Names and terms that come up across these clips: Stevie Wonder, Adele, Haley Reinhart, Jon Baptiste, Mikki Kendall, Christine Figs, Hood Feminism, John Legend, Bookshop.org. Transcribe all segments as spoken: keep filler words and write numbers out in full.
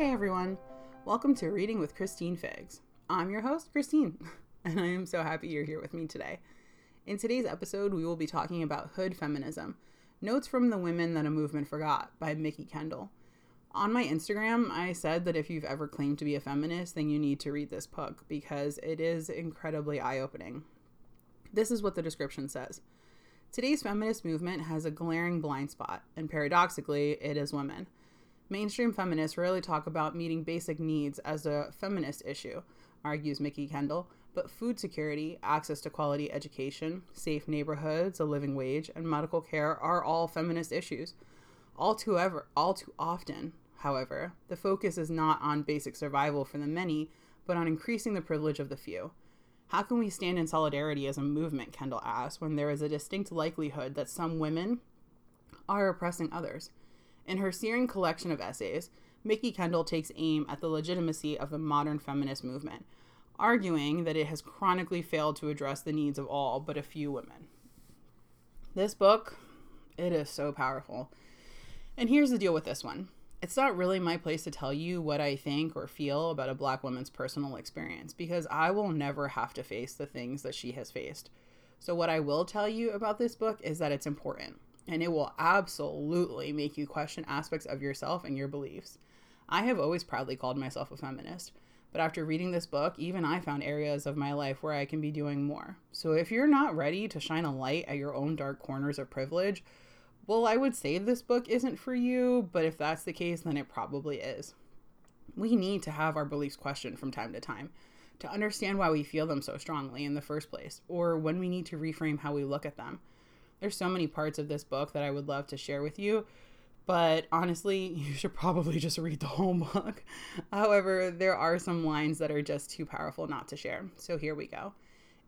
Hey everyone, welcome to Reading with Christine Figs. I'm your host, Christine, and I am so happy you're here with me today. In today's episode, we will be talking about Hood Feminism, Notes from the Women That a Movement Forgot by Mikki Kendall. On my Instagram, I said that if you've ever claimed to be a feminist, then you need to read this book because it is incredibly eye-opening. This is what the description says. Today's feminist movement has a glaring blind spot, and paradoxically, it is women. Mainstream feminists rarely talk about meeting basic needs as a feminist issue, argues Mikki Kendall, but food security, access to quality education, safe neighborhoods, a living wage, and medical care are all feminist issues. All too ever, all too often, however, the focus is not on basic survival for the many, but on increasing the privilege of the few. How can we stand in solidarity as a movement, Kendall asks, when there is a distinct likelihood that some women are oppressing others? In her searing collection of essays, Mikki Kendall takes aim at the legitimacy of the modern feminist movement, arguing that it has chronically failed to address the needs of all but a few women. This book, it is so powerful. And here's the deal with this one. It's not really my place to tell you what I think or feel about a Black woman's personal experience, because I will never have to face the things that she has faced. So what I will tell you about this book is that it's important. And it will absolutely make you question aspects of yourself and your beliefs. I have always proudly called myself a feminist, but after reading this book, even I found areas of my life where I can be doing more. So if you're not ready to shine a light at your own dark corners of privilege, well, I would say this book isn't for you, but if that's the case, then it probably is. We need to have our beliefs questioned from time to time to understand why we feel them so strongly in the first place, or when we need to reframe how we look at them. There's so many parts of this book that I would love to share with you, but honestly, you should probably just read the whole book. However, there are some lines that are just too powerful not to share. So here we go.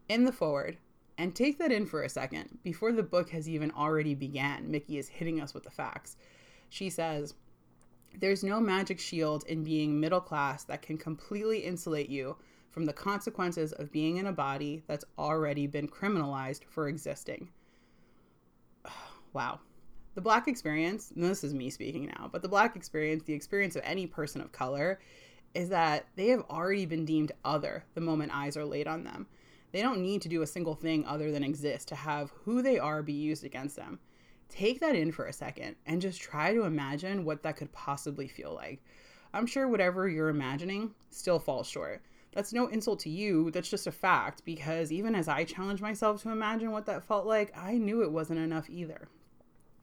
In the foreword, and take that in for a second, before the book has even already began, Mikki is hitting us with the facts. She says, "There's no magic shield in being middle class that can completely insulate you from the consequences of being in a body that's already been criminalized for existing." Wow. The Black experience, and this is me speaking now, but the Black experience, the experience of any person of color, is that they have already been deemed other the moment eyes are laid on them. They don't need to do a single thing other than exist to have who they are be used against them. Take that in for a second and just try to imagine what that could possibly feel like. I'm sure whatever you're imagining still falls short. That's no insult to you, that's just a fact, because even as I challenged myself to imagine what that felt like, I knew it wasn't enough either.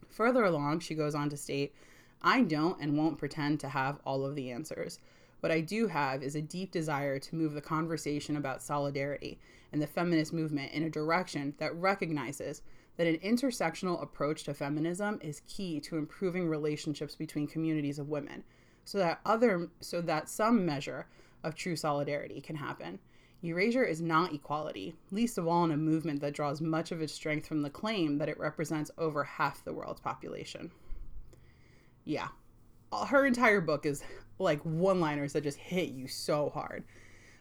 Further along, she goes on to state, "I don't and won't pretend to have all of the answers. What I do have is a deep desire to move the conversation about solidarity and the feminist movement in a direction that recognizes that an intersectional approach to feminism is key to improving relationships between communities of women, so that other, so that some measure of true solidarity can happen. Erasure is not equality, least of all in a movement that draws much of its strength from the claim that it represents over half the world's population." Yeah, her entire book is like one-liners that just hit you so hard.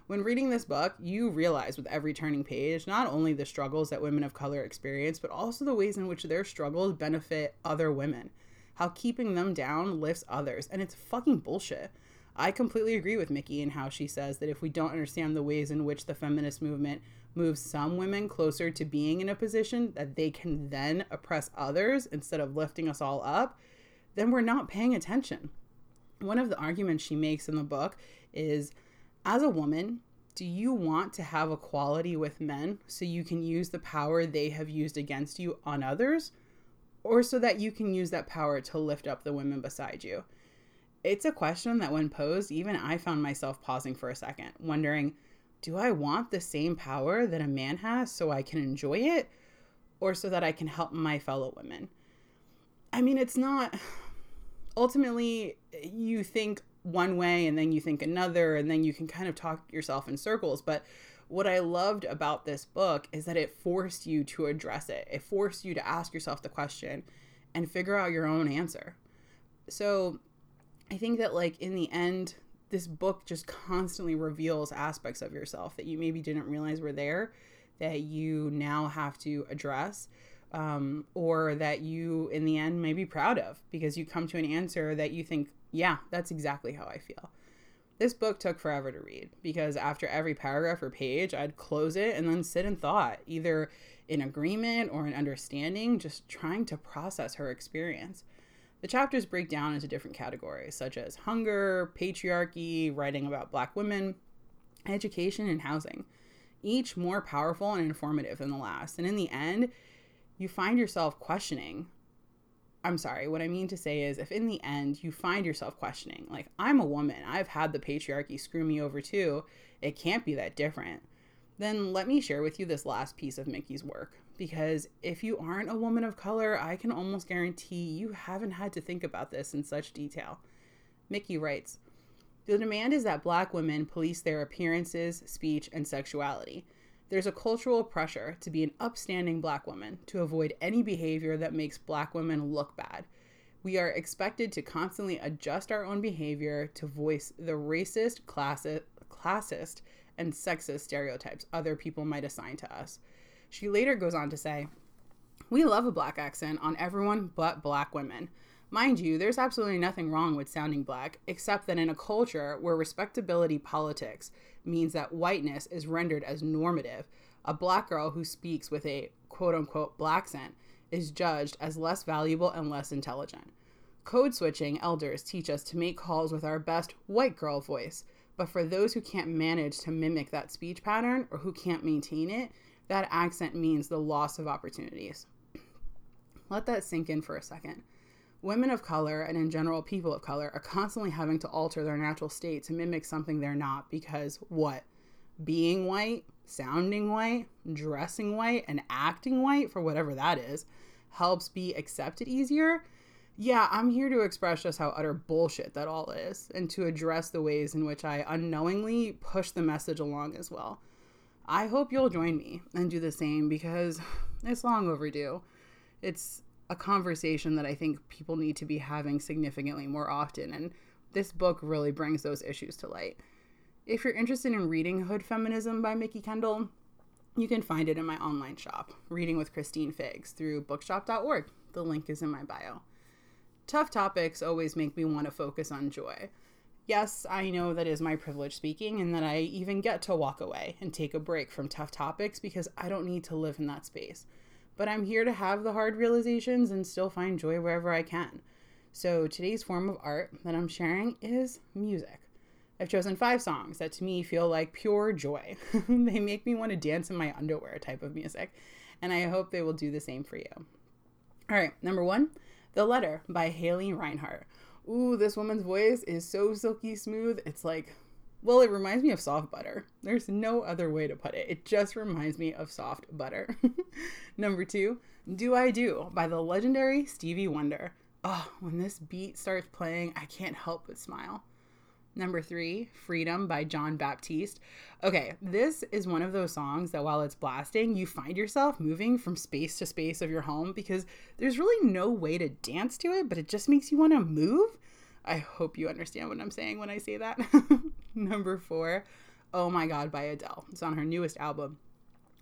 When reading this book, you realize with every turning page, not only the struggles that women of color experience, but also the ways in which their struggles benefit other women, how keeping them down lifts others, and it's fucking bullshit. I completely agree with Mikki in how she says that if we don't understand the ways in which the feminist movement moves some women closer to being in a position that they can then oppress others instead of lifting us all up, then we're not paying attention. One of the arguments she makes in the book is, as a woman, do you want to have equality with men so you can use the power they have used against you on others, or so that you can use that power to lift up the women beside you? It's a question that when posed, even I found myself pausing for a second, wondering, do I want the same power that a man has so I can enjoy it, or so that I can help my fellow women? I mean, it's not, ultimately, you think one way and then you think another, and then you can kind of talk yourself in circles. But what I loved about this book is that it forced you to address it. It forced you to ask yourself the question and figure out your own answer. So I think that, like, in the end, this book just constantly reveals aspects of yourself that you maybe didn't realize were there, that you now have to address, um, or that you, in the end, may be proud of because you come to an answer that you think Yeah, that's exactly how I feel. This book took forever to read because after every paragraph or page, I'd close it and then sit in thought, either in agreement or in understanding, just trying to process her experience. The chapters break down into different categories, such as hunger, patriarchy, writing about Black women, education, and housing, each more powerful and informative than the last. And in the end, you find yourself questioning. I'm sorry, what I mean to say is if in the end you find yourself questioning, like, I'm a woman, I've had the patriarchy screw me over too, it can't be that different, then let me share with you this last piece of Mikki's work. Because if you aren't a woman of color, I can almost guarantee you haven't had to think about this in such detail. Mikki writes, "The demand is that Black women police their appearances, speech, and sexuality. There's a cultural pressure to be an upstanding Black woman, to avoid any behavior that makes Black women look bad. We are expected to constantly adjust our own behavior to voice the racist, classi- classist, and sexist stereotypes other people might assign to us." She later goes on to say, "We love a Black accent on everyone but Black women. Mind you, there's absolutely nothing wrong with sounding Black, except that in a culture where respectability politics means that whiteness is rendered as normative, a Black girl who speaks with a quote-unquote Black accent is judged as less valuable and less intelligent. Code-switching elders teach us to make calls with our best white girl voice, but for those who can't manage to mimic that speech pattern or who can't maintain it, that accent means the loss of opportunities." Let that sink in for a second. Women of color, and in general people of color, are constantly having to alter their natural state to mimic something they're not because what? Being white, sounding white, dressing white, and acting white, for whatever that is, helps be accepted easier? Yeah, I'm here to express just how utter bullshit that all is, and to address the ways in which I unknowingly push the message along as well. I hope you'll join me and do the same because it's long overdue. It's a conversation that I think people need to be having significantly more often, and this book really brings those issues to light. If you're interested in reading Hood Feminism by Mikki Kendall, you can find it in my online shop, Reading with Christine Figs, through bookshop dot org. The link is in my bio. Tough topics always make me want to focus on joy. Yes, I know that is my privilege speaking, and that I even get to walk away and take a break from tough topics because I don't need to live in that space. But I'm here to have the hard realizations and still find joy wherever I can. So today's form of art that I'm sharing is music. I've chosen five songs that to me feel like pure joy. They make me want to dance in my underwear type of music, and I hope they will do the same for you. All right, number one, The Letter by Haley Reinhart. Ooh, this woman's voice is so silky smooth. It's like, well, it reminds me of soft butter. There's no other way to put it. It just reminds me of soft butter. Number two, Do I Do by the legendary Stevie Wonder. Oh, when this beat starts playing, I can't help but smile. Number three, Freedom by Jon Baptiste. Okay, this is one of those songs that while it's blasting, you find yourself moving from space to space of your home because there's really no way to dance to it, but it just makes you want to move. I hope you understand what I'm saying when I say that. Number four, Oh My God by Adele. It's on her newest album.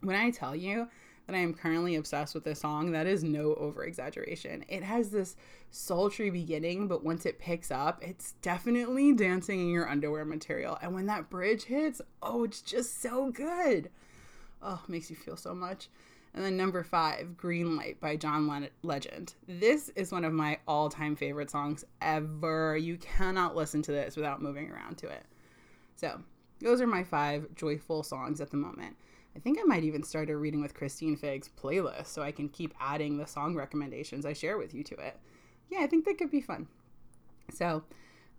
When I tell you that I am currently obsessed with this song, that is no over-exaggeration. It has this sultry beginning, but once it picks up, it's definitely dancing in your underwear material. And when that bridge hits, oh, it's just so good. Oh, it makes you feel so much. And then number five, Green Light by John Legend. This is one of my all-time favorite songs ever. You cannot listen to this without moving around to it. So those are my five joyful songs at the moment. I think I might even start a Reading with Christine Figs playlist so I can keep adding the song recommendations I share with you to it. Yeah, I think that could be fun. So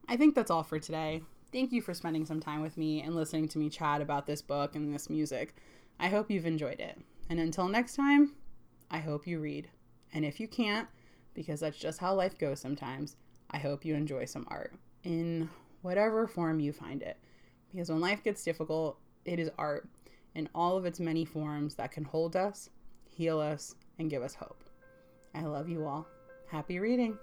I think that's all for today. Thank you for spending some time with me and listening to me chat about this book and this music. I hope you've enjoyed it. And until next time, I hope you read. And if you can't, because that's just how life goes sometimes, I hope you enjoy some art in whatever form you find it. Because when life gets difficult, it is art in all of its many forms that can hold us, heal us, and give us hope. I love you all. Happy reading.